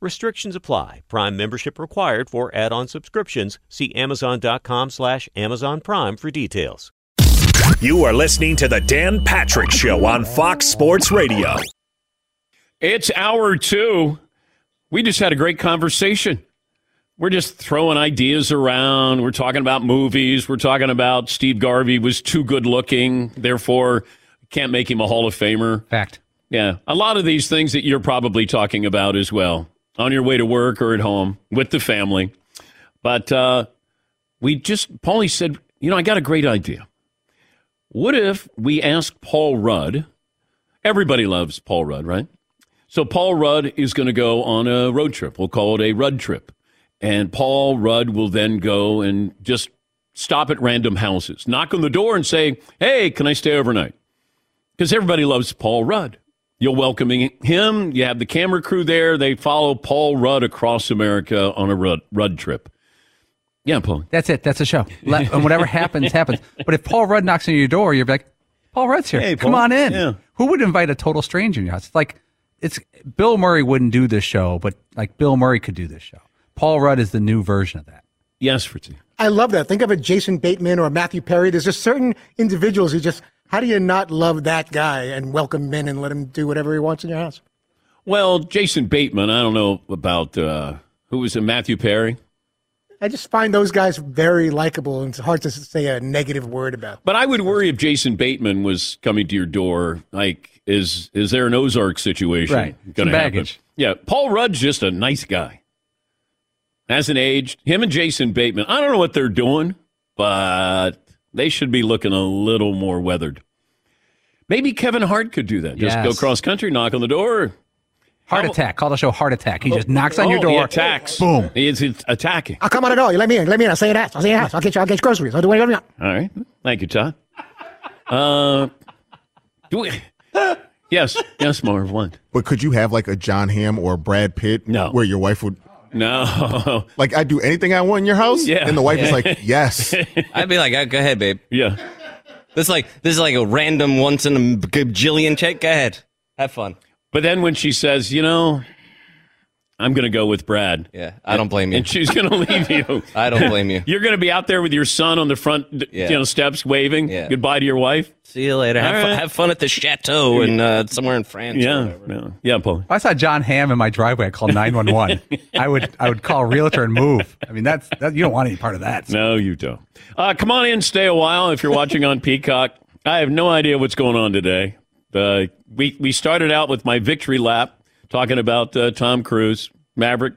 Restrictions apply. Prime membership required for add-on subscriptions. See Amazon.com/Amazon Prime for details. You are listening to The Dan Patrick Show on Fox Sports Radio. It's hour two. We just had a great conversation. We're just throwing ideas around. We're talking about movies. We're talking about Steve Garvey was too good looking, therefore can't make him a Hall of Famer. Fact. Yeah. A lot of these things that you're probably talking about as well, on your way to work or at home with the family. But Paulie said, you know, I got a great idea. What if we ask Paul Rudd? Everybody loves Paul Rudd, right? So Paul Rudd is going to go on a road trip. We'll call it a Rudd trip. And Paul Rudd will then go and just stop at random houses, knock on the door and say, hey, can I stay overnight? Because everybody loves Paul Rudd. You're welcoming him. You have the camera crew there. They follow Paul Rudd across America on a Rudd trip. Yeah, Paul. That's it. That's the show. And whatever happens, happens. But if Paul Rudd knocks on your door, you're like, Paul Rudd's here. Hey, Paul. Come on in. Yeah. Who would invite a total stranger in your house? It's like, Bill Murray wouldn't do this show, but like Bill Murray could do this show. Paul Rudd is the new version of that. Yes, Fritzy. I love that. Think of a Jason Bateman or a Matthew Perry. There's just certain individuals who just... How do you not love that guy and welcome him in and let him do whatever he wants in your house? Well, Jason Bateman, I don't know about who was it, Matthew Perry? I just find those guys very likable, and it's hard to say a negative word about them. But I would worry if Jason Bateman was coming to your door, like, is there an Ozark situation going to happen? Yeah, Paul Rudd's just a nice guy. As an age, him and Jason Bateman, I don't know what they're doing, but... They should be looking a little more weathered. Maybe Kevin Hart could do that. Yes. Just go cross-country, knock on the door. Heart attack. Call the show Heart Attack. He just knocks on your door. He attacks. Boom. He's attacking. I'll come on the door. You let me in. I'll stay in your house. I'll get you groceries. I'll do whatever you want. All right. Thank you, Todd. Yes, Marv, what? But could you have like a John Hamm or Brad Pitt where your wife would... No. Like, I do anything I want in your house? Yeah. And the wife is like, yes. I'd be like, go ahead, babe. Yeah. This is like a random once in a gajillion check. Go ahead. Have fun. But then when she says, you know, I'm going to go with Brad. Yeah, I don't blame you. And she's going to leave you. I don't blame you. You're going to be out there with your son on the front steps waving goodbye to your wife. See you later. Have fun at the chateau and somewhere in France. Yeah, Paul. If I saw John Hamm in my driveway, I called 911. I would call a realtor and move. I mean, that's you don't want any part of that. So. No, you don't. Come on in, stay a while if you're watching on Peacock. I have no idea what's going on today. We started out with my victory lap. Talking about Tom Cruise, Maverick,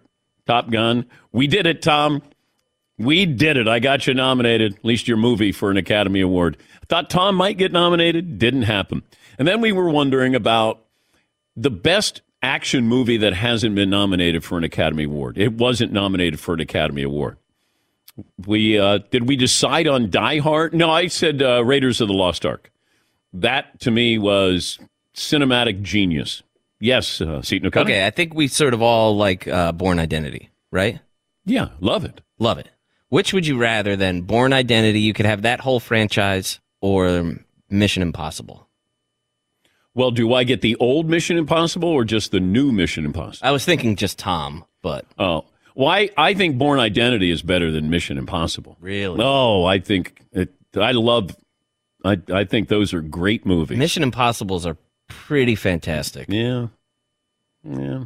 Top Gun. We did it, Tom. We did it. I got you nominated, at least your movie, for an Academy Award. I thought Tom might get nominated. Didn't happen. And then we were wondering about the best action movie that hasn't been nominated for an Academy Award. It wasn't nominated for an Academy Award. We did we decide on Die Hard? No, I said Raiders of the Lost Ark. That, to me, was cinematic genius. Yes, Seton O'Connor. Okay, I think we sort of all like Born Identity, right? Yeah, love it. Love it. Which would you rather than Born Identity? You could have that whole franchise or Mission Impossible. Well, do I get the old Mission Impossible or just the new Mission Impossible? I was thinking just Tom, but... Oh. Well, I think Born Identity is better than Mission Impossible. Really? No, I think... I think those are great movies. Mission Impossibles are pretty fantastic. Yeah. Yeah.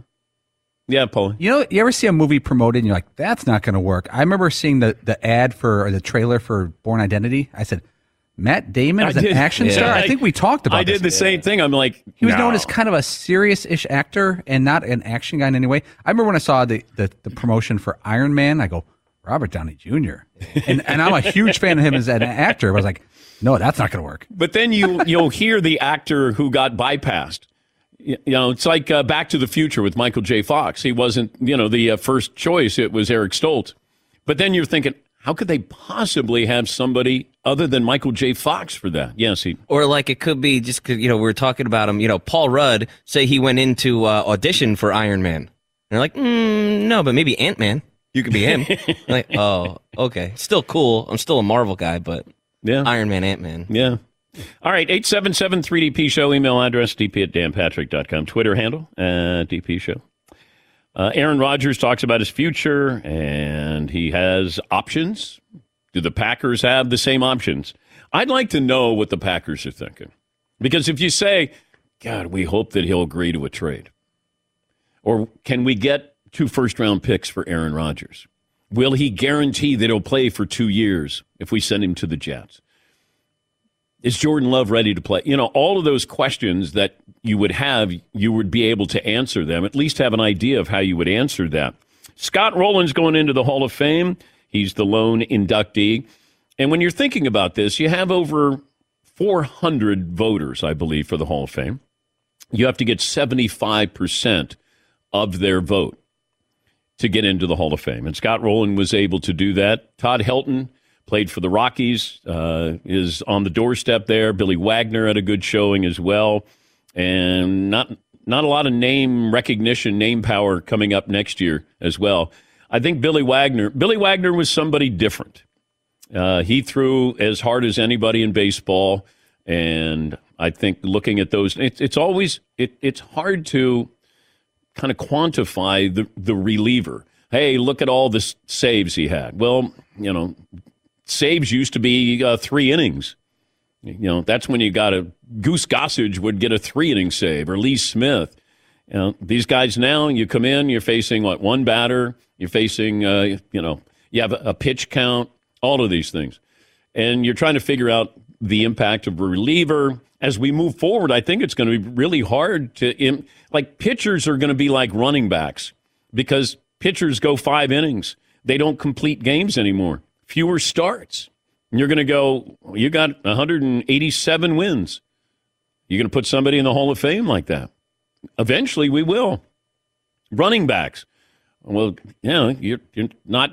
Yeah, Paul. You know, you ever see a movie promoted and you're like, that's not going to work. I remember seeing the ad for, or the trailer for Born Identity. I said... Matt Damon is an action star? I think we talked about this. I did the same thing. I'm like, he was known as kind of a serious-ish actor and not an action guy in any way. I remember when I saw the promotion for Iron Man, I go, Robert Downey Jr. And I'm a huge fan of him as an actor. But I was like, no, that's not going to work. But then you'll hear the actor who got bypassed. You know, it's like Back to the Future with Michael J. Fox. He wasn't, you know, the first choice. It was Eric Stoltz. But then you're thinking, how could they possibly have somebody other than Michael J. Fox for that? Yes, he. Or like it could be just, you know, we were talking about him, you know, Paul Rudd, say he went into audition for Iron Man. And they're like, no, but maybe Ant-Man. You could be him. Like, oh, okay. Still cool. I'm still a Marvel guy, but yeah. Iron Man, Ant-Man. Yeah. All right. 877-3DP show. Email address, dp@danpatrick.com. Twitter handle, DP show. Aaron Rodgers talks about his future, and he has options. Do the Packers have the same options? I'd like to know what the Packers are thinking. Because if you say, God, we hope that he'll agree to a trade. Or can we get 2 first-round picks for Aaron Rodgers? Will he guarantee that he'll play for 2 years if we send him to the Jets? Is Jordan Love ready to play? You know, all of those questions that you would have, you would be able to answer them, at least have an idea of how you would answer that. Scott Rolen's going into the Hall of Fame. He's the lone inductee. And when you're thinking about this, you have over 400 voters, I believe, for the Hall of Fame. You have to get 75% of their vote to get into the Hall of Fame. And Scott Rolen was able to do that. Todd Helton played for the Rockies, is on the doorstep there. Billy Wagner had a good showing as well. And not a lot of name recognition, name power coming up next year as well. I think Billy Wagner was somebody different. He threw as hard as anybody in baseball. And I think looking at those, it's always hard to kind of quantify the reliever. Hey, look at all the saves he had. Well, you know, saves used to be 3 innings. You know, that's when you got Goose Gossage would get a 3-inning save, or Lee Smith. You know, these guys now, you come in, you're facing, what, one batter? You're facing, you know, you have a pitch count, all of these things. And you're trying to figure out the impact of a reliever. As we move forward, I think it's going to be really hard to, like, pitchers are going to be like running backs because pitchers go 5 innings. They don't complete games anymore. Fewer starts. And you're going to go, you got 187 wins. You're going to put somebody in the Hall of Fame like that. Eventually, we will. Running backs. Well, yeah, you're not,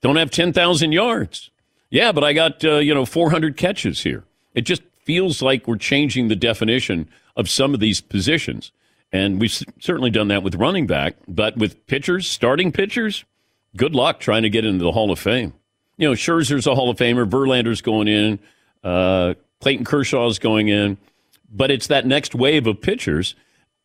don't have 10,000 yards. Yeah, but I got, 400 catches here. It just feels like we're changing the definition of some of these positions. And we've certainly done that with running back. But with pitchers, starting pitchers, good luck trying to get into the Hall of Fame. You know, Scherzer's a Hall of Famer. Verlander's going in. Clayton Kershaw's going in. But it's that next wave of pitchers.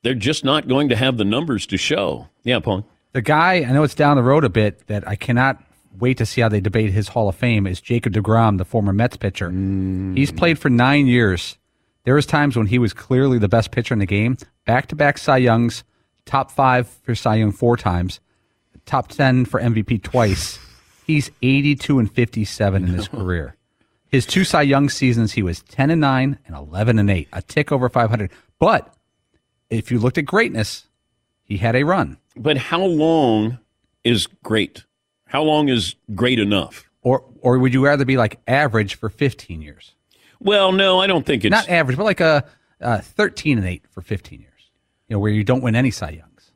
They're just not going to have the numbers to show. Yeah, Paul. The guy, I know it's down the road a bit, that I cannot wait to see how they debate his Hall of Fame is Jacob deGrom, the former Mets pitcher. He's played for 9 years. There was times when he was clearly the best pitcher in the game. Back-to-back Cy Youngs, top 5 for Cy Young 4 times, top 10 for MVP twice. He's 82-57 in his career. His 2 Cy Young seasons, he was 10-9 and 11-8, a tick over 500. But if you looked at greatness, he had a run. But how long is great? How long is great enough? Or would you rather be like average for 15 years? Well, no, I don't think it's not average, but like a 13-8 for 15 years. You know, where you don't win any Cy Youngs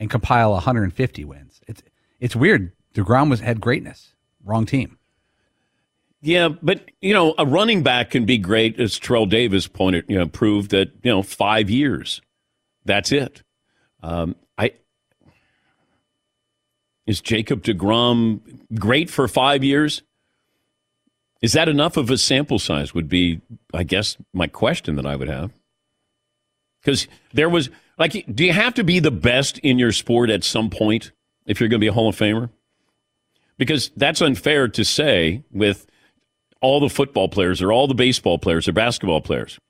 and compile 150 wins. It's weird. DeGrom had greatness. wrong team. Yeah, but, you know, a running back can be great, as Terrell Davis pointed, you know, proved that, you know, 5 years. That's it. Is Jacob deGrom great for 5 years? Is that enough of a sample size would be, I guess, my question that I would have. Because there was, like, do you have to be the best in your sport at some point if you're going to be a Hall of Famer? Because that's unfair to say with all the football players or all the baseball players or basketball players.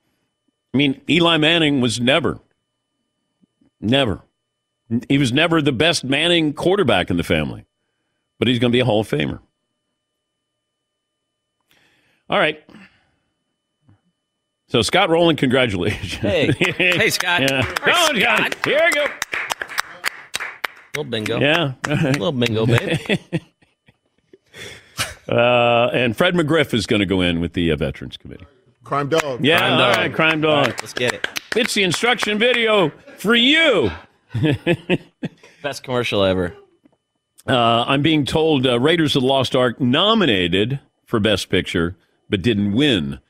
I mean, Eli Manning was never. He was never the best Manning quarterback in the family, but he's going to be a Hall of Famer. All right. So, Scott Rolen, congratulations. Hey, hey Scott. Yeah. Hi, oh, Scott. Here we go. Little bingo. Yeah. Little bingo, babe. And Fred McGriff is going to go in with the Veterans Committee. Crime Dog. Yeah, Crime Dog. All right, Crime Dog. All right, let's get it. It's the instruction video for you. Best commercial ever. I'm being told Raiders of the Lost Ark nominated for Best Picture, but didn't win.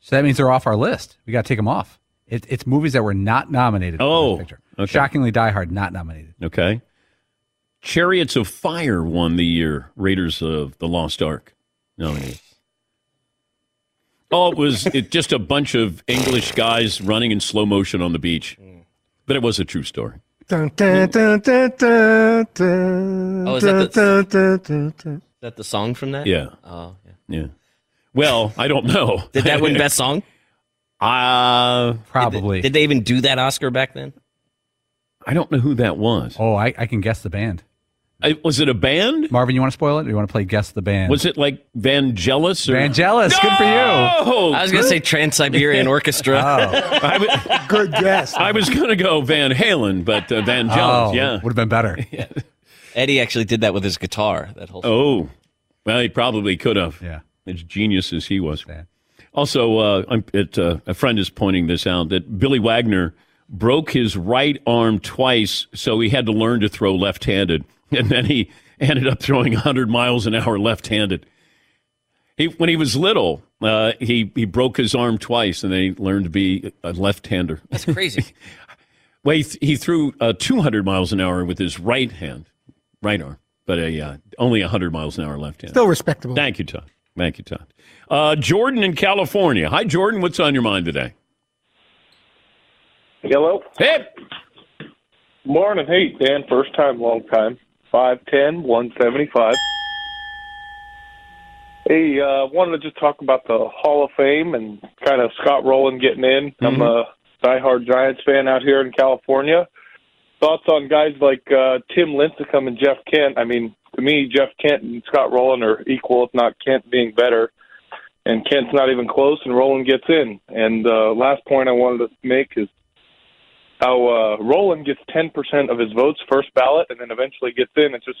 So that means they're off our list. We got to take them off. It's movies that were not nominated for Best Picture. Okay. Shockingly, Die Hard, not nominated. Okay. Chariots of Fire won the year Raiders of the Lost Ark nominated. Oh, it was just a bunch of English guys running in slow motion on the beach. But it was a true story. Dun, dun, dun, dun, dun, dun, oh, is that the song from that? Yeah. Oh, yeah. Well, I don't know. Did that win Best Song? Probably. Did they even do that Oscar back then? I don't know who that was. Oh, I can guess the band. Was it a band? Marvin, you want to spoil it? Or you want to play Guess the Band? Was it like Vangelis? Vangelis, good for you. I was going to say Trans-Siberian Orchestra. Oh. Good guess. I was going to go Van Halen, but Vangelis, yeah. Would have been better. Yeah. Eddie actually did that with his guitar, that whole thing. Oh, well, he probably could have. Yeah. As genius as he was. Yeah. Also, a friend is pointing this out, that Billy Wagner broke his right arm twice, so he had to learn to throw left-handed. And then he ended up throwing 100 miles an hour left-handed. When he was little, he broke his arm twice, and then he learned to be a left-hander. That's crazy. Well, he threw 200 miles an hour with his right arm, but only 100 miles an hour left-handed. Still respectable. Thank you, Todd. Jordan in California. Hi, Jordan. What's on your mind today? Hello. Hey. Morning. Hey, Dan. First time, long time. 5'10", 175. Hey, wanted to just talk about the Hall of Fame and kind of Scott Rolen getting in. Mm-hmm. I'm a diehard Giants fan out here in California. Thoughts on guys like Tim Lincecum and Jeff Kent? I mean, to me, Jeff Kent and Scott Rolen are equal, if not Kent being better. And Kent's not even close, and Rolen gets in. And the last point I wanted to make is how Rolen gets 10% of his votes first ballot and then eventually gets in. It's just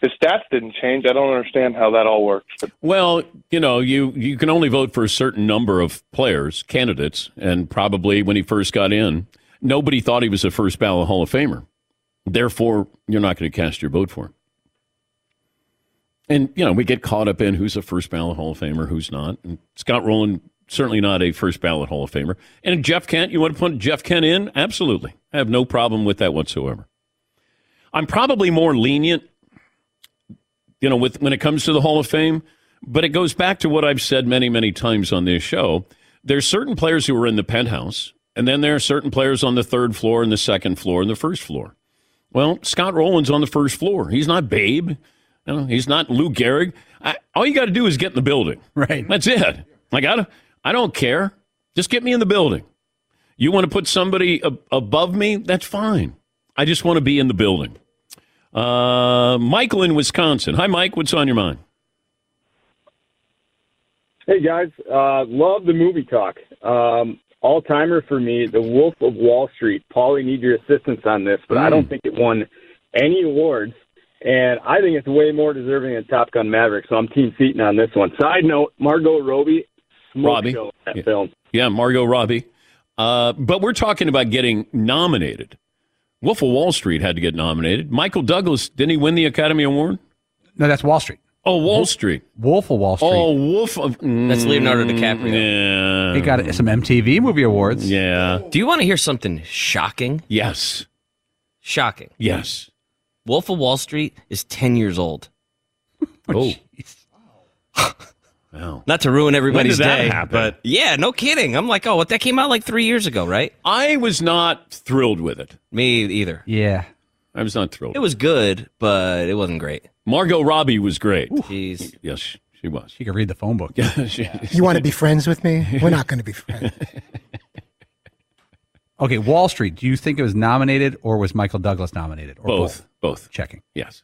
his stats didn't change. I don't understand how that all works. Well, you know, you can only vote for a certain number of players, candidates, and probably when he first got in, nobody thought he was a first ballot Hall of Famer. Therefore, you're not going to cast your vote for him. And, you know, we get caught up in who's a first ballot Hall of Famer, who's not. And Scott Rolen, certainly not a first ballot Hall of Famer. And Jeff Kent, you want to put Jeff Kent in? Absolutely. I have no problem with that whatsoever. I'm probably more lenient, you know, when it comes to the Hall of Fame, but it goes back to what I've said many, many times on this show. There's certain players who are in the penthouse, and then there are certain players on the third floor and the second floor and the first floor. Well, Scott Rolen's on the first floor. He's not Babe. You know, he's not Lou Gehrig. All you got to do is get in the building. Right. That's it. I don't care. Just get me in the building. You want to put somebody above me? That's fine. I just want to be in the building. Michael in Wisconsin. Hi, Mike. What's on your mind? Hey, guys. Love the movie talk. All-timer for me, The Wolf of Wall Street. Paulie, need your assistance on this, but I don't think it won any awards. And I think it's way more deserving than Top Gun Maverick, so I'm Team Seton on this one. Side note, Margot Robbie. Film. Yeah, Margot Robbie. But we're talking about getting nominated. Wolf of Wall Street had to get nominated. Michael Douglas, didn't he win the Academy Award? No, that's Wall Street. Oh, Wall Street. Wolf of Wall Street. Oh, Wolf of... That's Leonardo DiCaprio. Yeah. He got some MTV Movie Awards. Yeah. Do you want to hear something shocking? Yes. Shocking. Yes. Wolf of Wall Street is 10 years old. Oh. Wow. Not to ruin everybody's day, but yeah, no kidding. I'm like, oh, what? That came out like 3 years ago, right? I was not thrilled with it. Me either. Yeah. I was not thrilled. It was good, but it wasn't great. Margot Robbie was great. Jeez. Yes, she was. She could read the phone book. Yeah, you want to be friends with me? We're not going to be friends. Okay, Wall Street, do you think it was nominated or was Michael Douglas nominated? Or both. Checking. Yes.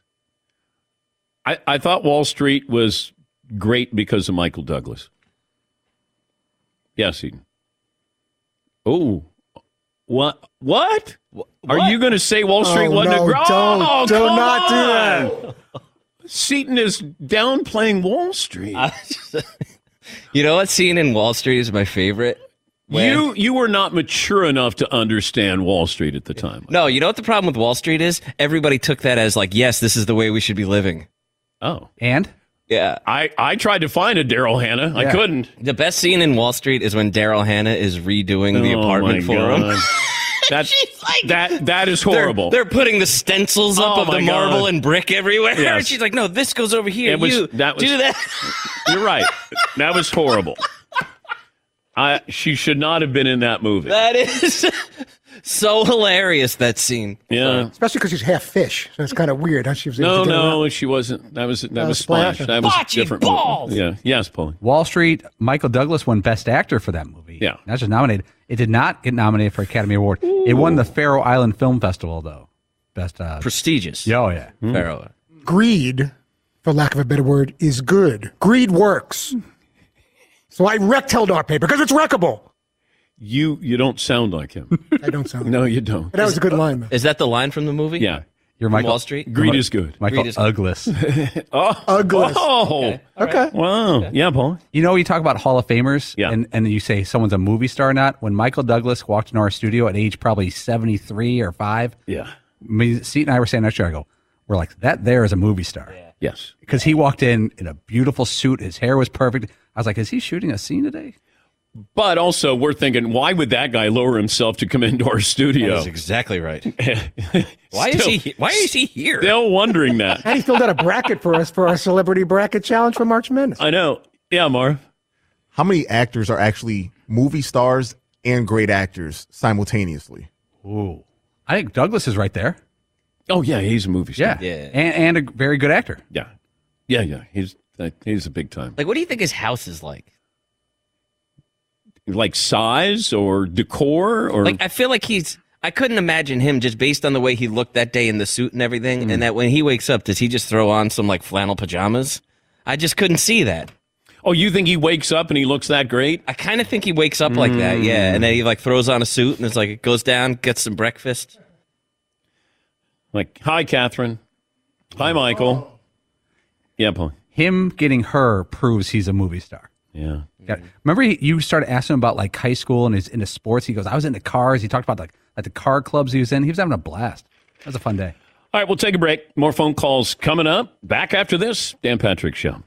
I thought Wall Street was great because of Michael Douglas. Yes, Eden. Oh. What? Are you going to say Wall Street wasn't a great? Oh, do not do that. Seton is downplaying Wall Street. You know what? Scene in Wall Street is my favorite. You were not mature enough to understand Wall Street at the time. No, you know what the problem with Wall Street is? Everybody took that as like, yes, this is the way we should be living. Oh. And? Yeah. I tried to find a Daryl Hannah. Yeah. I couldn't. The best scene in Wall Street is when Daryl Hannah is redoing the apartment for him. She's like, that is horrible. They're putting the stencils up of the marble and brick everywhere. Yes. And she's like, no, this goes over here. Do that. You're right. That was horrible. She should not have been in that movie. That is so hilarious, that scene. Yeah. Especially because she's half fish. So it's kind of weird how she was able to do that. No, she wasn't. That was Splash. That was different balls. Movie. Yeah. Yes, Paul. Wall Street, Michael Douglas won Best Actor for that movie. Yeah. Not just nominated. It did not get nominated for Academy Award. Ooh. It won the Faroe Island Film Festival, though. Best prestigious. Oh, yeah. Mm. Faroe. Greed, for lack of a better word, is good. Greed works. So I wrecked Heldar paper because it's wreckable. You don't sound like him. I don't sound like him. No, you don't. But that was a good line. Is that the line from the movie? Yeah. You're Michael. Wall Street? Greed is good. Michael Douglas. Douglas. Oh. Okay. Wow. Okay. Yeah, Paul. You know, you talk about Hall of Famers and you say someone's a movie star or not. When Michael Douglas walked into our studio at age probably 73 or 5, Seton and I were saying next year, I go, we're like, that there is a movie star. Yeah. Yes. Because he walked in a beautiful suit. His hair was perfect. I was like, is he shooting a scene today? But also, we're thinking, why would that guy lower himself to come into our studio? That's exactly right. Why is he here? Still wondering that. And he filled out a bracket for us for our celebrity bracket challenge for March Madness. I know. Yeah, Marv. How many actors are actually movie stars and great actors simultaneously? Ooh. I think Douglas is right there. Oh, yeah, he's a movie star. Yeah. And a very good actor. Yeah. Yeah. He's a big time. Like, what do you think his house is like? Like size or decor? Or like, I feel like I couldn't imagine him just based on the way he looked that day in the suit and everything. Mm-hmm. And that when he wakes up, does he just throw on some like flannel pajamas? I just couldn't see that. Oh, you think he wakes up and he looks that great? I kind of think he wakes up like that, yeah. And then he like throws on a suit and it's like, it goes down, gets some breakfast. Like, hi, Catherine. Hi, Michael. Oh. Yeah, Paul. Him getting her proves he's a movie star. Yeah. Remember, you started asking him about, like, high school and he's into sports. He goes, I was into cars. He talked about, like the car clubs he was in. He was having a blast. That was a fun day. All right, we'll take a break. More phone calls coming up. Back after this, Dan Patrick Show.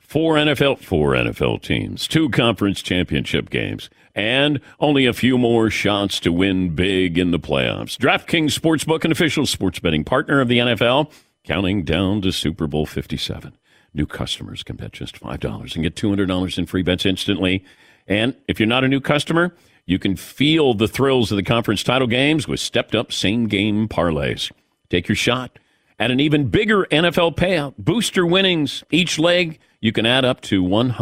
Four NFL teams, 2 conference championship games, and only a few more shots to win big in the playoffs. DraftKings Sportsbook, an official sports betting partner of the NFL, counting down to Super Bowl 57. New customers can bet just $5 and get $200 in free bets instantly. And if you're not a new customer, you can feel the thrills of the conference title games with stepped-up same-game parlays. Take your shot at an even bigger NFL payout. Booster winnings each leg. You can add up to 100%.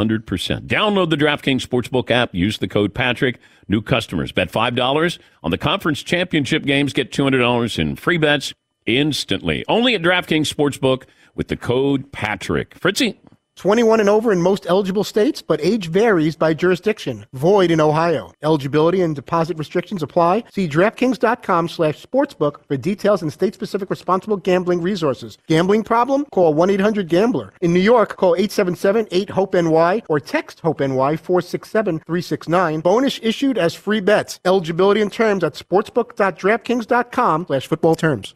Download the DraftKings Sportsbook app. Use the code Patrick. New customers bet $5 on the conference championship games. Get $200 in free bets instantly. Only at DraftKings Sportsbook with the code Patrick. Fritzy. 21 and over in most eligible states, but age varies by jurisdiction. Void in Ohio. Eligibility and deposit restrictions apply. See DraftKings.com/sportsbook for details and state-specific responsible gambling resources. Gambling problem? Call 1-800-GAMBLER. In New York, call 877-8-HOPE-NY or text HOPE-NY 467-369. Bonus issued as free bets. Eligibility and terms at sportsbook.draftkings.com/footballterms.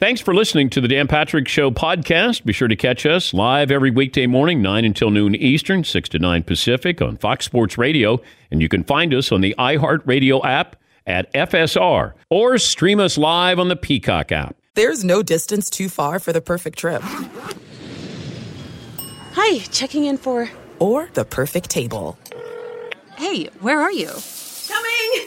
Thanks for listening to the Dan Patrick Show podcast. Be sure to catch us live every weekday morning, 9 until noon Eastern, 6 to 9 Pacific on Fox Sports Radio. And you can find us on the iHeartRadio app at FSR or stream us live on the Peacock app. There's no distance too far for the perfect trip. Hi, checking in for... Or the perfect table. Hey, where are you? Coming!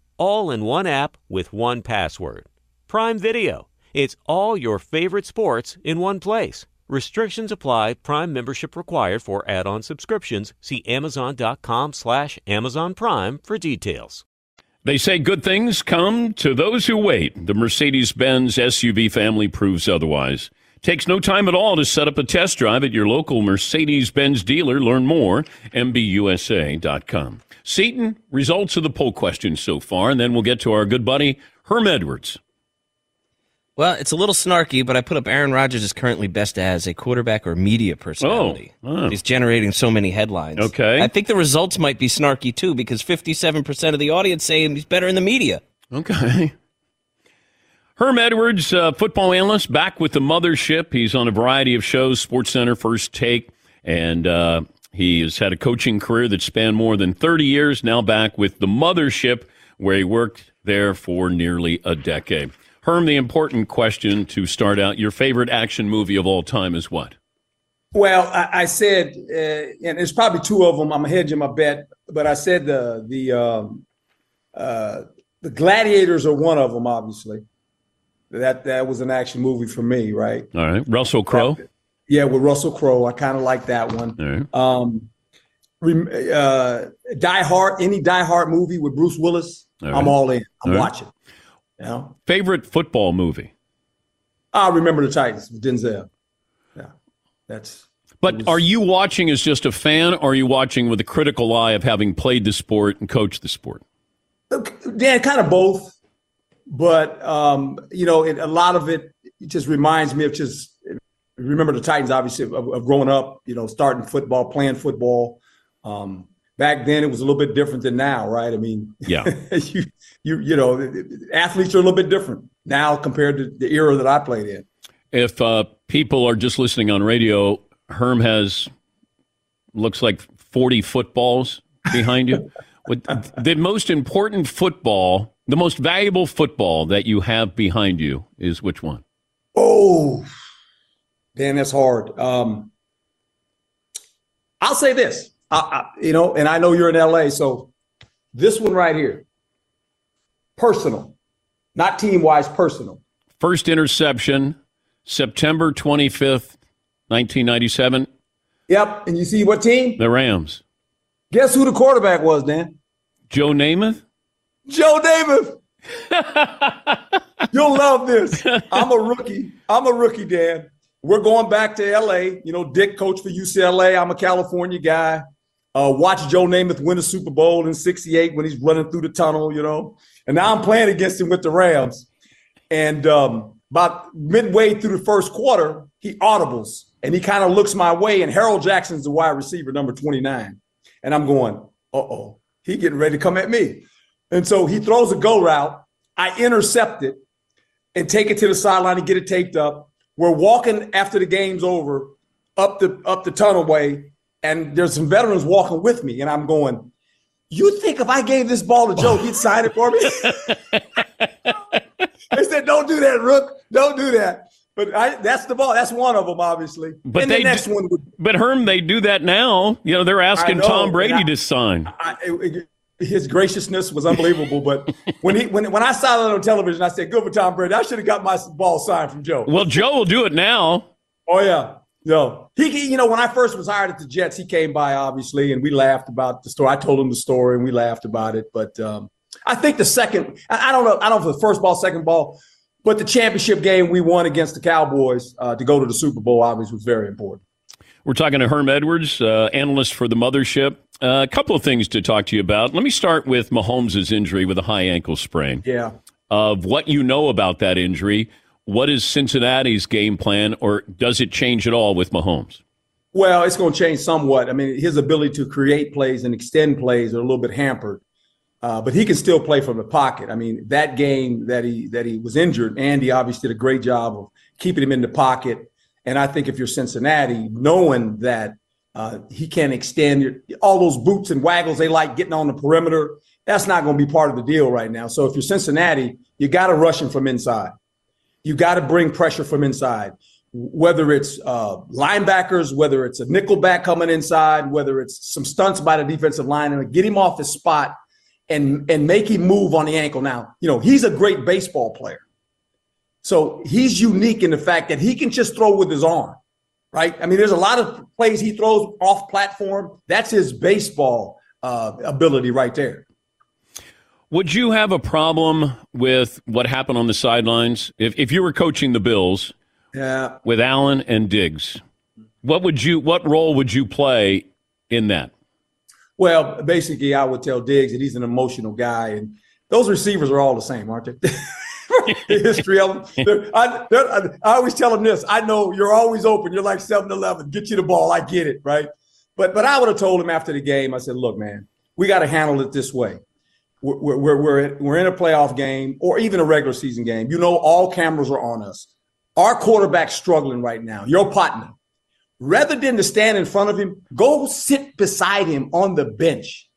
All in one app with one password. Prime Video. It's all your favorite sports in one place. Restrictions apply. Prime membership required for add-on subscriptions. See Amazon.com/Amazon Prime for details. They say good things come to those who wait. The Mercedes-Benz SUV family proves otherwise. Takes no time at all to set up a test drive at your local Mercedes-Benz dealer. Learn more, mbusa.com. Seton, results of the poll question so far, and then we'll get to our good buddy, Herm Edwards. Well, it's a little snarky, but I put up Aaron Rodgers is currently best as a quarterback or media personality. Oh. He's generating so many headlines. Okay. I think the results might be snarky, too, because 57% of the audience say he's better in the media. Okay. Herm Edwards, football analyst, back with the mothership. He's on a variety of shows, SportsCenter, First Take, and he has had a coaching career that spanned more than 30 years, now back with the mothership, where he worked there for nearly a decade. Herm, the important question to start out, your favorite action movie of all time is what? Well, I said, and there's probably two of them, I'm hedging my bet, but I said the Gladiators are one of them, obviously. That was an action movie for me, right? All right. Russell Crowe? Yeah, with Russell Crowe. I kind of like that one. All right. Die Hard, any Die Hard movie with Bruce Willis, all right. I'm all in. I'm all watching. Right. You know? Favorite football movie? I remember the Titans with Denzel. Yeah. Are you watching as just a fan, or are you watching with a critical eye of having played the sport and coached the sport? Yeah, kind of both. But, a lot of it just reminds me of just remember the Titans, obviously, of growing up, starting football, playing football. Back then, it was a little bit different than now, right? I mean, yeah, athletes are a little bit different now compared to the era that I played in. If people are just listening on radio, Herm has, looks like 40 footballs behind you. The most important football... The most valuable football that you have behind you is which one? Oh, Dan, that's hard. I'll say this, and I know you're in LA, so this one right here, personal, not team-wise, personal. First interception, September 25th, 1997. Yep, and you see what team? The Rams. Guess who the quarterback was, Dan? Joe Namath. You'll love this. I'm a rookie, Dan. We're going back to L.A. You know, Dick coached for UCLA. I'm a California guy. Watch Joe Namath win a Super Bowl in 68 when he's running through the tunnel, you know. And now I'm playing against him with the Rams. And about midway through the first quarter, he audibles. And he kind of looks my way. And Harold Jackson's the wide receiver, number 29. And I'm going, uh-oh, he getting ready to come at me. And so he throws a go route. I intercept it and take it to the sideline and get it taped up. We're walking after the game's over up the tunnel way. And there's some veterans walking with me. And I'm going, you think if I gave this ball to Joe, he'd sign it for me? They said, don't do that, Rook. Don't do that. But that's the ball. That's one of them, obviously. But and the next one would. But Herm, they do that now. You know, they're asking Tom Brady to sign. His graciousness was unbelievable. But when I saw that on television, I said, good for Tom Brady. I should have got my ball signed from Joe. Well, Joe will do it now. Oh, yeah. No, you know, when I first was hired at the Jets, he came by, obviously, and we laughed about the story. I told him the story and we laughed about it. But I think the second, I don't know if the first ball, second ball, but the championship game we won against the Cowboys to go to the Super Bowl, obviously, was very important. We're talking to Herm Edwards, analyst for the Mothership. A couple of things to talk to you about. Let me start with Mahomes' injury with a high ankle sprain. Yeah. Of what you know about that injury, what is Cincinnati's game plan, or does it change at all with Mahomes? Well, it's going to change somewhat. I mean, his ability to create plays and extend plays are a little bit hampered, but he can still play from the pocket. I mean, that game that he was injured, Andy obviously did a great job of keeping him in the pocket. And I think if you're Cincinnati, knowing that he can extend all those boots and waggles they like getting on the perimeter, that's not going to be part of the deal right now. So if you're Cincinnati, you got to rush him from inside. You got to bring pressure from inside, whether it's linebackers, whether it's a nickelback coming inside, whether it's some stunts by the defensive line, and get him off his spot and make him move on the ankle. Now, you know, he's a great baseball player. So he's unique in the fact that he can just throw with his arm, right? I mean, there's a lot of plays he throws off platform. That's his baseball ability right there. Would you have a problem with what happened on the sidelines if you were coaching the Bills with Allen and Diggs? What role would you play in that? Well, basically, I would tell Diggs that he's an emotional guy, and those receivers are all the same, aren't they? The history of them. I always tell them this: I know you're always open. You're like 7-Eleven. Get you the ball. I get it, right? But I would have told him after the game. I said, "Look, man, we got to handle it this way. We're in a playoff game or even a regular season game. You know, all cameras are on us. Our quarterback's struggling right now, your partner. Rather than to stand in front of him, go sit beside him on the bench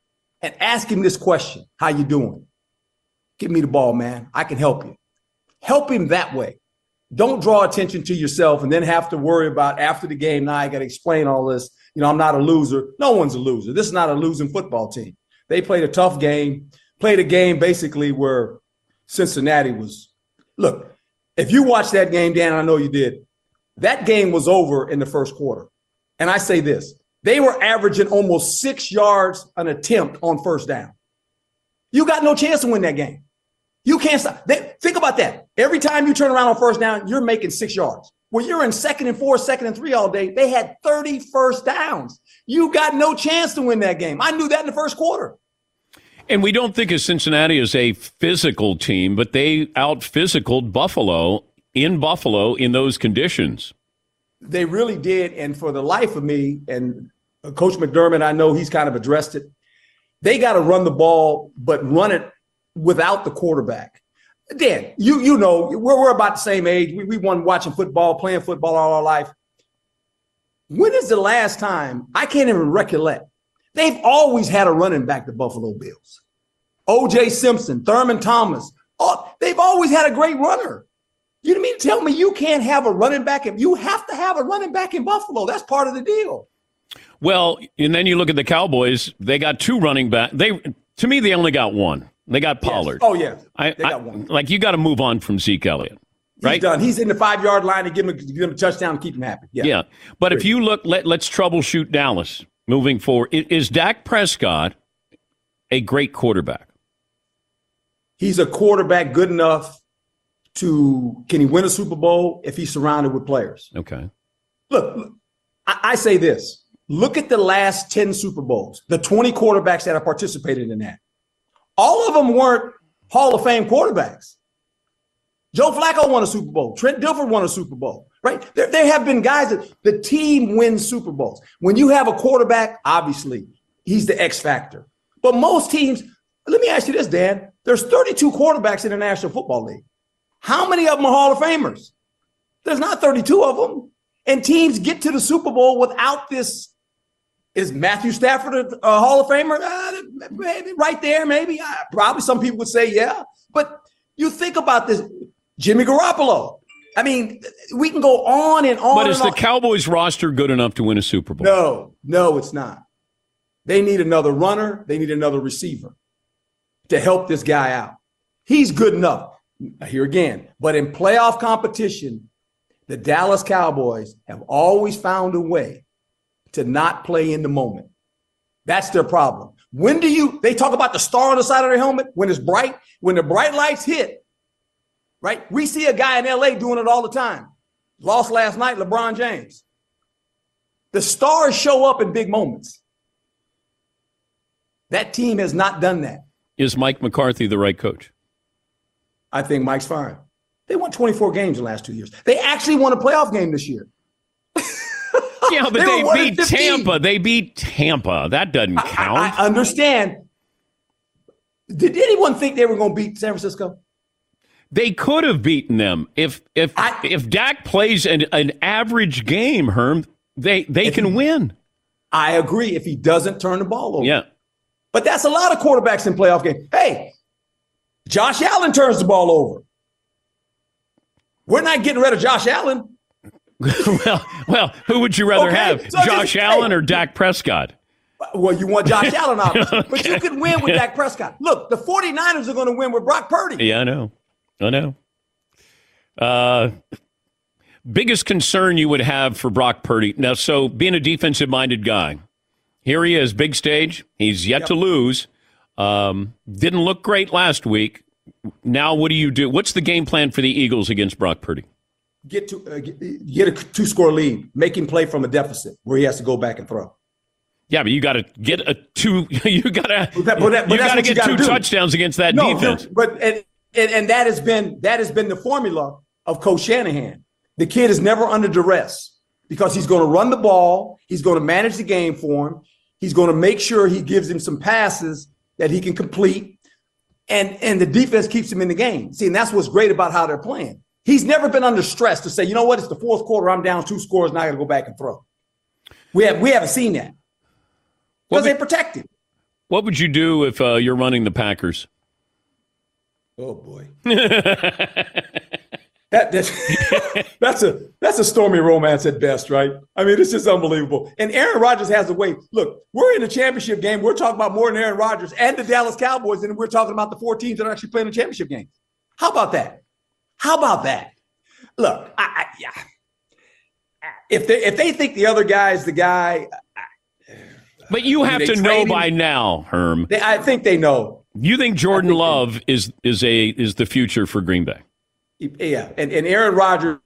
and ask him this question. How you doing? Give me the ball, man. I can help you. Help him that way. Don't draw attention to yourself and then have to worry about after the game, now I got to explain all this. You know, I'm not a loser. No one's a loser. This is not a losing football team. They played a tough game. Played a game basically where Cincinnati was. Look, if you watched that game, Dan, I know you did. That game was over in the first quarter. And I say this, they were averaging almost 6 yards an attempt on first down. You got no chance to win that game. You can't stop. Think about that. Every time you turn around on first down, you're making 6 yards. Well, you're in 2nd and 4, 2nd and 3 all day. They had 30 first downs. You got no chance to win that game. I knew that in the first quarter. And we don't think of Cincinnati as a physical team, but they out-physicaled Buffalo in those conditions. They really did. And for the life of me, and Coach McDermott, I know he's kind of addressed it, they got to run the ball, but run it without the quarterback. Dan, you know, we're about the same age. We've been watching football, playing football all our life. When is the last time? I can't even recollect. They've always had a running back, the Buffalo Bills. O.J. Simpson, Thurman Thomas. Oh, they've always had a great runner. You mean to tell me you can't have a running back? You have to have a running back in Buffalo. That's part of the deal. Well, and then you look at the Cowboys. They got two running back. To me, they only got one. They got Pollard. Yes. Oh, yeah. They got one. Like, you got to move on from Zeke Elliott. Right? He's done. He's in the 5-yard line and give him a touchdown and keep him happy. Yeah. But great. If you look, let's troubleshoot Dallas. Moving forward, is Dak Prescott a great quarterback? He's a quarterback good enough to, can he win a Super Bowl if he's surrounded with players? Okay. Look, I say this. Look at the last 10 Super Bowls, the 20 quarterbacks that have participated in that. All of them weren't Hall of Fame quarterbacks. Joe Flacco won a Super Bowl. Trent Dilfer won a Super Bowl, right? There have been guys that the team wins Super Bowls. When you have a quarterback, obviously, he's the X factor. But most teams, let me ask you this, Dan. There's 32 quarterbacks in the National Football League. How many of them are Hall of Famers? There's not 32 of them. And teams get to the Super Bowl without this. Is Matthew Stafford a Hall of Famer? Maybe right there, maybe. Probably some people would say, yeah. But you think about this. Jimmy Garoppolo. I mean, we can go on and on. But is the Cowboys roster good enough to win a Super Bowl? No, it's not. They need another runner. They need another receiver to help this guy out. He's good enough. Here again. But in playoff competition, the Dallas Cowboys have always found a way to not play in the moment. That's their problem. When do you, they talk about the star on the side of their helmet, when it's bright, when the bright lights hit, right? We see a guy in LA doing it all the time. Lost last night, LeBron James. The stars show up in big moments. That team has not done that. Is Mike McCarthy the right coach? I think Mike's fine. They won 24 games in the last 2 years. They actually won a playoff game this year. Yeah, but they beat Tampa. They beat Tampa. That doesn't count. I understand. Did anyone think they were going to beat San Francisco? They could have beaten them. If Dak plays an average game, Herm, they can win. I agree if he doesn't turn the ball over. Yeah. But that's a lot of quarterbacks in playoff games. Hey, Josh Allen turns the ball over. We're not getting rid of Josh Allen. well, who would you rather have, so Josh Allen or Dak Prescott? Well, you want Josh Allen, obviously. Okay. But you could win with Dak Prescott. Look, the 49ers are going to win with Brock Purdy. Yeah, I know. Biggest concern you would have for Brock Purdy. Now, so being a defensive-minded guy, here he is, big stage. He's yet to lose. Didn't look great last week. Now, what do you do? What's the game plan for the Eagles against Brock Purdy? Get a 2-score lead, make him play from a deficit where he has to go back and throw. Yeah, but you got to get a two. You got to get two touchdowns against that defense. But and that has been the formula of Coach Shanahan. The kid is never under duress because he's going to run the ball. He's going to manage the game for him. He's going to make sure he gives him some passes that he can complete. And the defense keeps him in the game. See, and that's what's great about how they're playing. He's never been under stress to say, you know what, it's the fourth quarter, I'm down 2 scores, now I got to go back and throw. We haven't seen that because they protect him. What would you do if you're running the Packers? Oh boy, that's a stormy romance at best, right? I mean, it's just unbelievable. And Aaron Rodgers has a way. Look, we're in a championship game. We're talking about more than Aaron Rodgers and the Dallas Cowboys, and we're talking about the 4 teams that are actually playing the championship game. How about that? Look, if they think the other guy is the guy. But you have to know by now, Herm. I think they know. You think Jordan Love is the future for Green Bay? Yeah, and Aaron Rodgers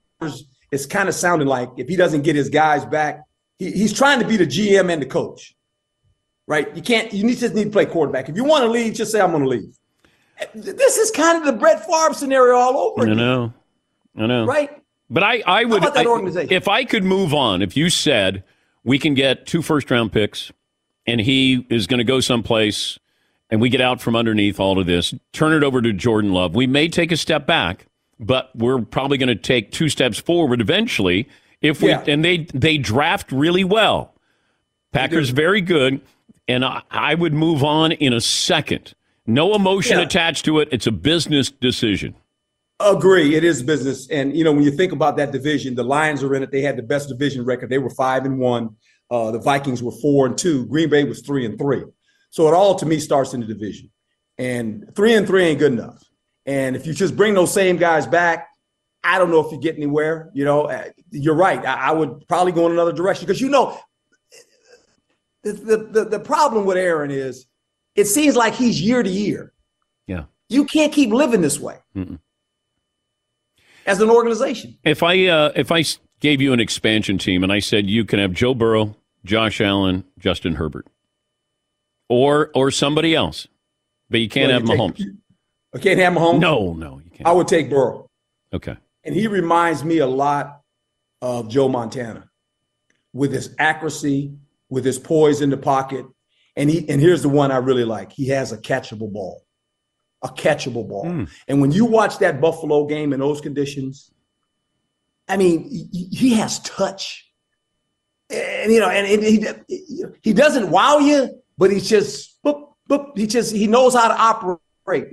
is kind of sounding like if he doesn't get his guys back, he's trying to be the GM and the coach, right? You just need to play quarterback. If you want to leave, just say I'm going to leave. This is kind of the Brett Favre scenario all over again. I know, right? But I would, how about that organization? If I could move on, if you said we can get 2 first-round picks and he is going to go someplace and we get out from underneath all of this, turn it over to Jordan Love. We may take a step back. But we're probably going to take 2 steps forward eventually if we and they draft really well. Packers very good, and I would move on in a second. No emotion attached to it. It's a business decision. Agree, it is business. And you know, when you think about that division, the Lions are in it. They had the best division record. They were 5-1. The Vikings were 4-2. Green Bay was 3-3. So it all to me starts in the division. And 3-3 ain't good enough. And if you just bring those same guys back, I don't know if you get anywhere. You know, you're right. I would probably go in another direction because, you know, the problem with Aaron is it seems like he's year to year. Yeah. You can't keep living this way as an organization. If I gave you an expansion team and I said you can have Joe Burrow, Josh Allen, Justin Herbert, or somebody else, but you can't have Mahomes. I can't have Mahomes? No, you can't. I would take Burrow. Okay. And he reminds me a lot of Joe Montana with his accuracy, with his poise in the pocket. And here's the one I really like. He has a catchable ball. And when you watch that Buffalo game in those conditions, I mean, he has touch. And, you know, and he doesn't wow you, but he's just, he knows how to operate.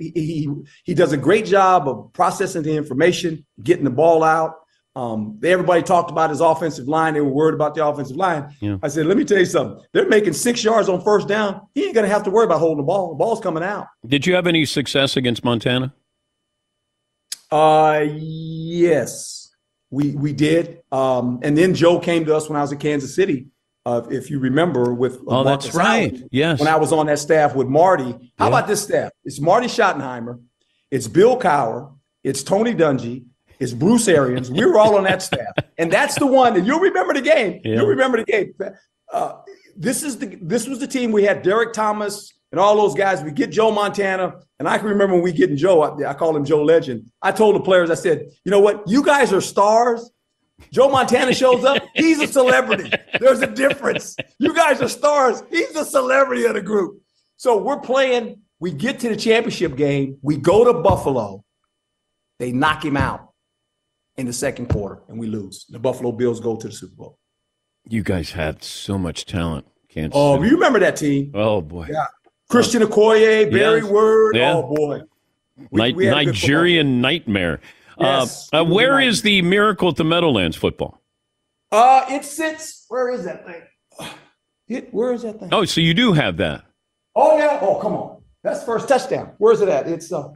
He does a great job of processing the information, getting the ball out. Everybody talked about his offensive line. They were worried about the offensive line. Yeah. I said, let me tell you something. They're making 6 yards on first down. He ain't going to have to worry about holding the ball. The ball's coming out. Did you have any success against Montana? Yes, we did. And then Joe came to us when I was in Kansas City. If you remember, with Marcus, that's right. Allen, yes, when I was on that staff with Marty. How about this staff? It's Marty Schottenheimer, it's Bill Cowher, it's Tony Dungy, it's Bruce Arians. We were all on that staff, and that's the one. And you'll remember the game. Yeah. You'll remember the game. This was the team we had. Derek Thomas and all those guys. We get Joe Montana, and I can remember when we getting Joe. I call him Joe Legend. I told the players, I said, you know what? You guys are stars. Joe Montana shows up. He's a celebrity. There's a difference. You guys are stars. He's the celebrity of the group. So we're playing. We get to the championship game. We go to Buffalo. They knock him out in the second quarter, and we lose. The Buffalo Bills go to the Super Bowl. You guys had so much talent. Oh, you remember that team. Oh, boy. Yeah. Christian Okoye, Barry Word. Yeah. Oh, boy. We Nigerian nightmare. Yes, where is the Miracle at the Meadowlands football? It sits. Where is that thing? Where is that thing? Oh, so you do have that. Oh, yeah. Oh, come on. That's first touchdown. Where is it at? It's So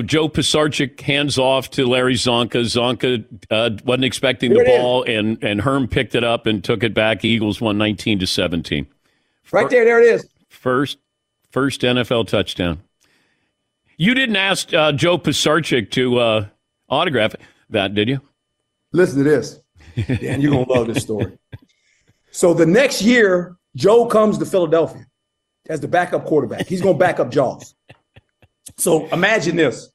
Joe Pisarcik hands off to Larry Zonka. Zonka wasn't expecting the ball, and Herm picked it up and took it back. The Eagles won 19-17. Right there. There it is. First NFL touchdown. You didn't ask Joe Pisarcik to autograph that, did you? Listen to this. Dan, you're going to love this story. So the next year, Joe comes to Philadelphia as the backup quarterback. He's going to back up Jaws. So imagine this.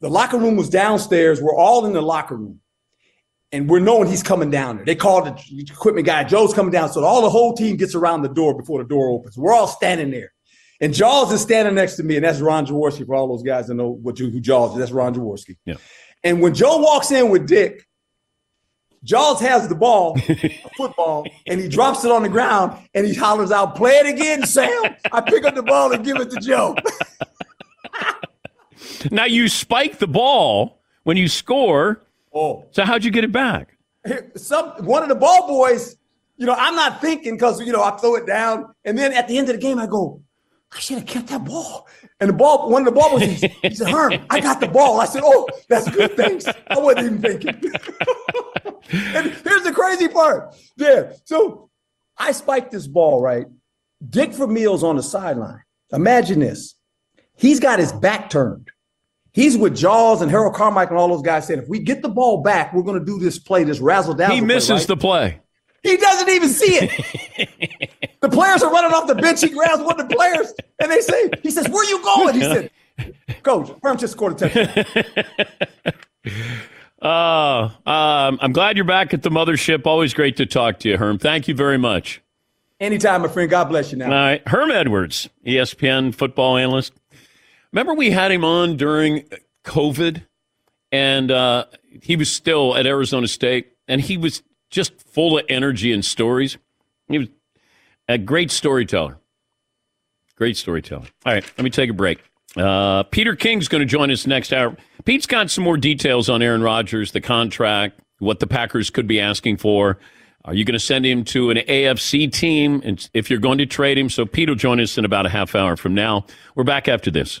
The locker room was downstairs. We're all in the locker room. And we're knowing he's coming down there. They called the equipment guy. Joe's coming down. So all the whole team gets around the door before the door opens. We're all standing there. And Jaws is standing next to me, and that's Ron Jaworski. For all those guys that know who Jaws is, that's Ron Jaworski. Yeah. And when Joe walks in with Dick, Jaws has the ball, a football, and he drops it on the ground, and he hollers out, "Play it again, Sam." I pick up the ball and give it to Joe. Now, you spike the ball when you score. Oh. So how'd you get it back? One of the ball boys, you know, I'm not thinking because, you know, I throw it down, and then at the end of the game, I go, I should have kept that ball. And one of the ball was, he said, Herm, I got the ball. I said, oh, that's good, thanks. I wasn't even thinking. And here's the crazy part. Yeah, so I spiked this ball, right? Dick Vermeil's on the sideline. Imagine this. He's got his back turned. He's with Jaws and Harold Carmichael and all those guys saying, if we get the ball back, we're going to do this play, this razzle-dazzle. He misses the play. He doesn't even see it. The players are running off the bench. He grabs one of the players, and they say, he says, where you going? He said, Coach, Herm just scored a touchdown. I'm glad you're back at the mothership. Always great to talk to you, Herm. Thank you very much. Anytime, my friend. God bless you now. All right. Herm Edwards, ESPN football analyst. Remember we had him on during COVID, and he was still at Arizona State, and he was just full of energy and stories. He was a great storyteller. Great storyteller. All right, let me take a break. Peter King's going to join us next hour. Pete's got some more details on Aaron Rodgers, the contract, what the Packers could be asking for. Are you going to send him to an AFC team if you're going to trade him? So Pete will join us in about a half hour from now. We're back after this.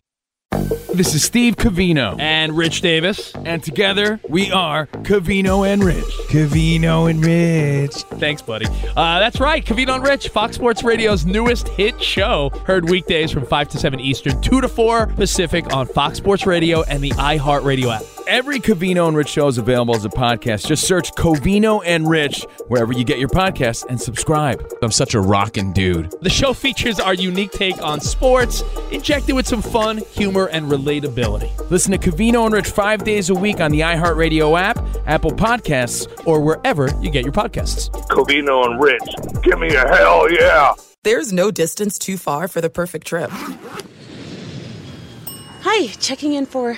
This is Steve Covino. And Rich Davis. And together, we are Covino and Rich. Covino and Rich. Thanks, buddy. That's right. Covino and Rich, Fox Sports Radio's newest hit show. Heard weekdays from 5 to 7 Eastern, 2 to 4 Pacific on Fox Sports Radio and the iHeartRadio app. Every Covino and Rich show is available as a podcast. Just search Covino and Rich wherever you get your podcasts and subscribe. I'm such a rockin' dude. The show features our unique take on sports, injected with some fun, humor, and relatability. Listen to Covino and Rich 5 days a week on the iHeartRadio app, Apple Podcasts, or wherever you get your podcasts. Covino and Rich, give me a hell yeah! There's no distance too far for the perfect trip. Hi, checking in for...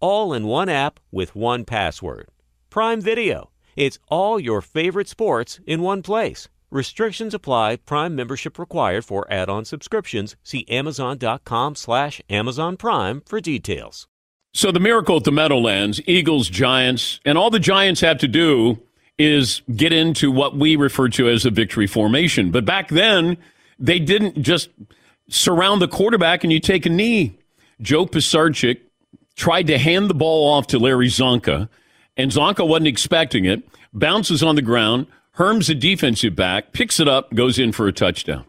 All in one app with one password. Prime Video. It's all your favorite sports in one place. Restrictions apply. Prime membership required for add-on subscriptions. See Amazon.com/Amazon Prime for details. So the miracle at the Meadowlands, Eagles, Giants, and all the Giants have to do is get into what we refer to as a victory formation. But back then, they didn't just surround the quarterback and you take a knee. Joe Pisarcik tried to hand the ball off to Larry Zonka, and Zonka wasn't expecting it, bounces on the ground, Herm's a defensive back, picks it up, goes in for a touchdown.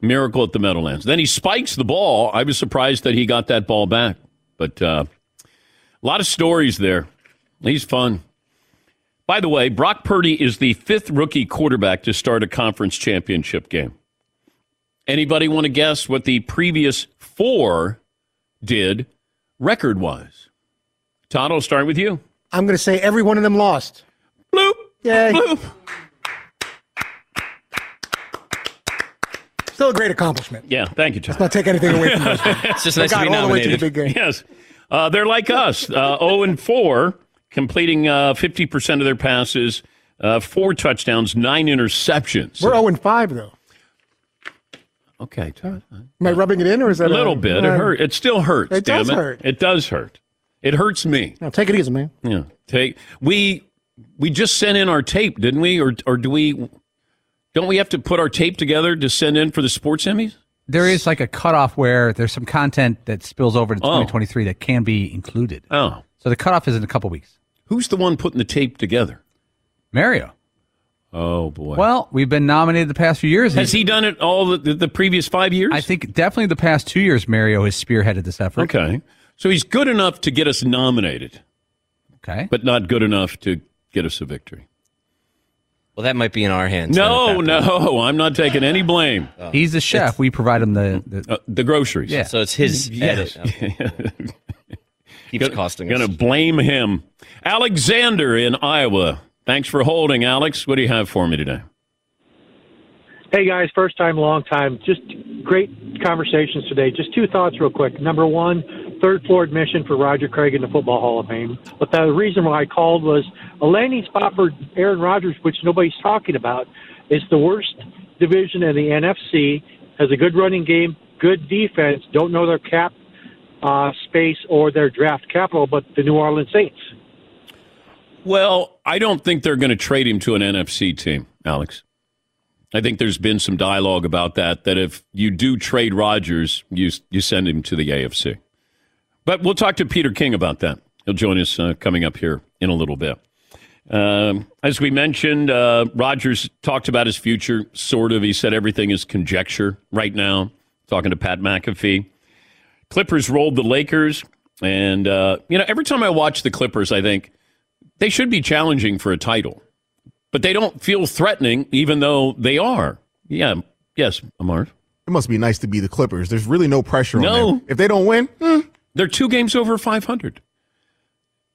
Miracle at the Meadowlands. Then he spikes the ball. I was surprised that he got that ball back. But a lot of stories there. He's fun. By the way, Brock Purdy is the fifth rookie quarterback to start a conference championship game. Anybody want to guess what the previous four did record-wise? Todd, I'll start with you. I'm going to say every one of them lost. Bloop. Yay. Bloop. Still a great accomplishment. Yeah, thank you, Todd. Let's not take anything away from us. It's just nice to be nominated. All the way to the big game. Yes. They're like us, 0-4, completing 50% of their passes, 4 touchdowns, 9 interceptions. We're 0-5, though. Okay, Todd. Am I rubbing it in, or is that a little bit? It hurt. It still hurts. It does hurt. It does hurt. It hurts me. No, take it easy, man. Yeah, we just sent in our tape, didn't we? Or do we? Don't we have to put our tape together to send in for the sports Emmys? There is like a cutoff where there's some content that spills over to 2023 that can be included. Oh, so the cutoff is in a couple weeks. Who's the one putting the tape together? Mario. Oh, boy. Well, we've been nominated the past few years. Has he done it all the previous 5 years? I think definitely the past 2 years, Mario has spearheaded this effort. Okay. So he's good enough to get us nominated. Okay. But not good enough to get us a victory. Well, that might be in our hands. No, I'm not taking any blame. Oh. He's the chef. We provide him the groceries. Yeah. So it's his edit. Keeps costing us. Going to blame him. Alexander in Iowa Thanks for holding, Alex. What do you have for me today? Hey, guys, first time, long time. Just great conversations today. Just two thoughts real quick. Number one, third floor admission for Roger Craig in the Football Hall of Fame. But the reason why I called was a landing spot for Aaron Rodgers, which nobody's talking about. It's the worst division in the NFC, has a good running game, good defense, don't know their cap space or their draft capital, but the New Orleans Saints. Well, I don't think they're going to trade him to an NFC team, Alex. I think there's been some dialogue about that if you do trade Rodgers, you send him to the AFC. But we'll talk to Peter King about that. He'll join us coming up here in a little bit. As we mentioned, Rodgers talked about his future, sort of. He said everything is conjecture right now, talking to Pat McAfee. Clippers rolled the Lakers. And, every time I watch the Clippers, I think they should be challenging for a title. But they don't feel threatening, even though they are. Yeah. Yes, Amar. It must be nice to be the Clippers. There's really no pressure on them. If they don't win, they're 2 games over 500.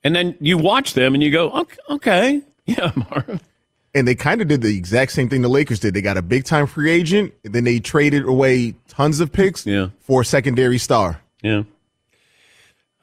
And then you watch them and you go, okay. Yeah, Amar. And they kind of did the exact same thing the Lakers did. They got a big-time free agent, and then they traded away tons of picks for a secondary star. Yeah.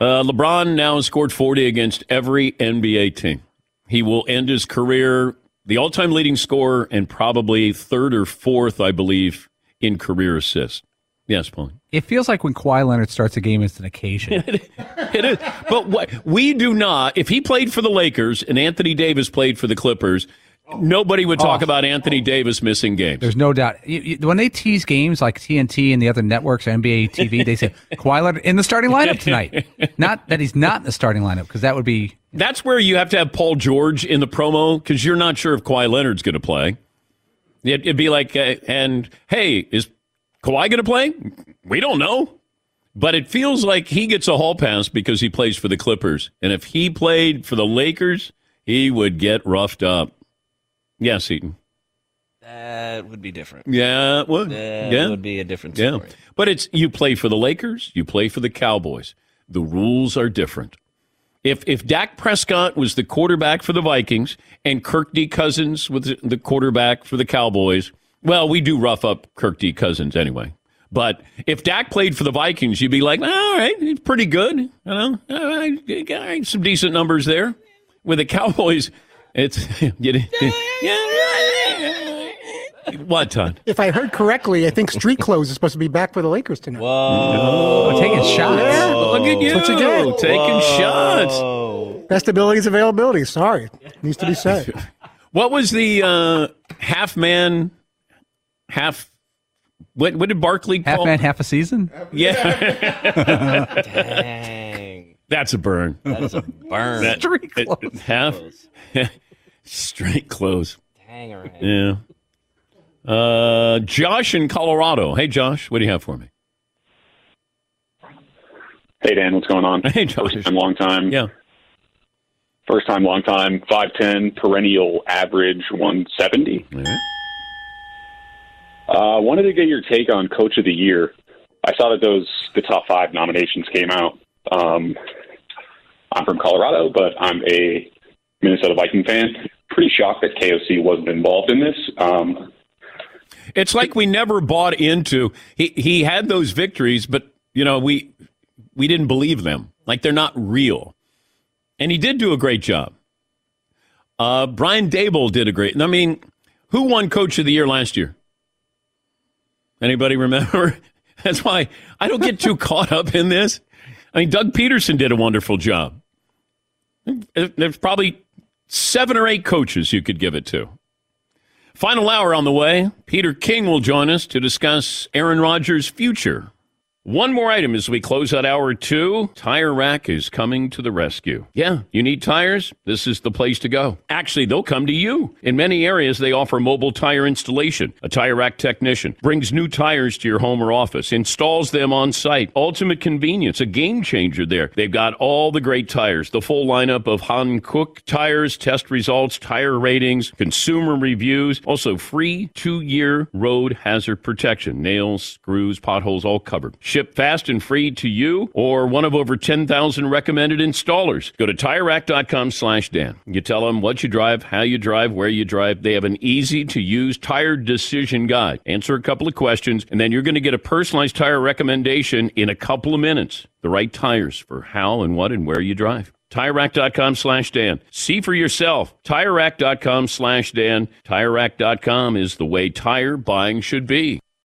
LeBron now has scored 40 against every NBA team. He will end his career the all-time leading scorer and probably 3rd or 4th, I believe, in career assists. Yes, Pauline. It feels like when Kawhi Leonard starts a game, it's an occasion. It is. But we do not. If he played for the Lakers and Anthony Davis played for the Clippers, nobody would talk about Anthony Davis missing games. There's no doubt. When they tease games like TNT and the other networks, or NBA TV, they say, Kawhi Leonard in the starting lineup tonight. Not that he's not in the starting lineup, because that would be... That's where you have to have Paul George in the promo because you're not sure if Kawhi Leonard's going to play. It'd be like, and hey, is Kawhi going to play? We don't know. But it feels like he gets a hall pass because he plays for the Clippers. And if he played for the Lakers, he would get roughed up. Yes, Eaton. That would be different. Yeah, it would. That would be a different story. Yeah. But it's you play for the Lakers, you play for the Cowboys. The rules are different. If Dak Prescott was the quarterback for the Vikings and Kirk D. Cousins was the quarterback for the Cowboys, well, we do rough up Kirk D. Cousins anyway. But if Dak played for the Vikings, you'd be like, all right, he's pretty good. You know, all right, some decent numbers there. With the Cowboys, it's... What, Todd? If I heard correctly, I think Street Clothes is supposed to be back for the Lakers tonight. Whoa. Oh, taking shots. Yeah. Look at you. That's what you do. Taking shots. Best abilities, availability. Sorry. Needs to be said. What was the half man, half... What did Barkley call? Half man, half a season? Yeah. Dang. That's a burn. That is a burn. Street Clothes. Street Clothes. Dang right. Yeah. Josh in Colorado. Hey, Josh, what do you have for me? Hey, Dan, what's going on? Hey, Josh. First time, long time. Yeah. First time, long time. 5'10", perennial average 170. All right. Wanted to get your take on Coach of the Year. I saw that the top 5 nominations came out. I'm from Colorado, but I'm a Minnesota Viking fan. Pretty shocked that KOC wasn't involved in this. It's like we never bought into he had those victories, but we didn't believe them. Like they're not real. And he did do a great job. Brian Daboll did a great. I mean, who won Coach of the Year last year? Anybody remember? That's why I don't get too caught up in this. I mean, Doug Peterson did a wonderful job. There's probably 7 or 8 coaches you could give it to. Final hour on the way. Peter King will join us to discuss Aaron Rodgers' future. One more item as we close out hour 2. Tire Rack is coming to the rescue. Yeah, you need tires? This is the place to go. Actually, they'll come to you. In many areas, they offer mobile tire installation. A Tire Rack technician brings new tires to your home or office, installs them on site. Ultimate convenience, a game changer there. They've got all the great tires, the full lineup of Hankook tires, test results, tire ratings, consumer reviews, also free 2-year road hazard protection. Nails, screws, potholes, all covered. shipped fast and free to you or one of over 10,000 recommended installers. Go to TireRack.com/Dan. You tell them what you drive, how you drive, where you drive. They have an easy-to-use tire decision guide. Answer a couple of questions, and then you're going to get a personalized tire recommendation in a couple of minutes. The right tires for how and what and where you drive. TireRack.com/Dan. See for yourself. TireRack.com/Dan. TireRack.com is the way tire buying should be.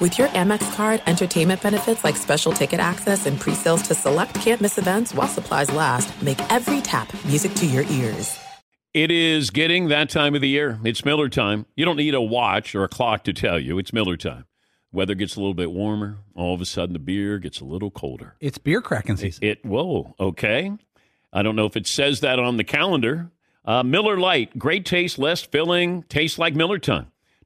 With your Amex card, entertainment benefits like special ticket access and pre-sales to select can't-miss events while supplies last make every tap music to your ears. It is getting that time of the year. It's Miller time. You don't need a watch or a clock to tell you. It's Miller time. Weather gets a little bit warmer. All of a sudden, the beer gets a little colder. It's beer cracking season. Whoa, okay. I don't know if it says that on the calendar. Miller Lite, great taste, less filling, tastes like Miller time.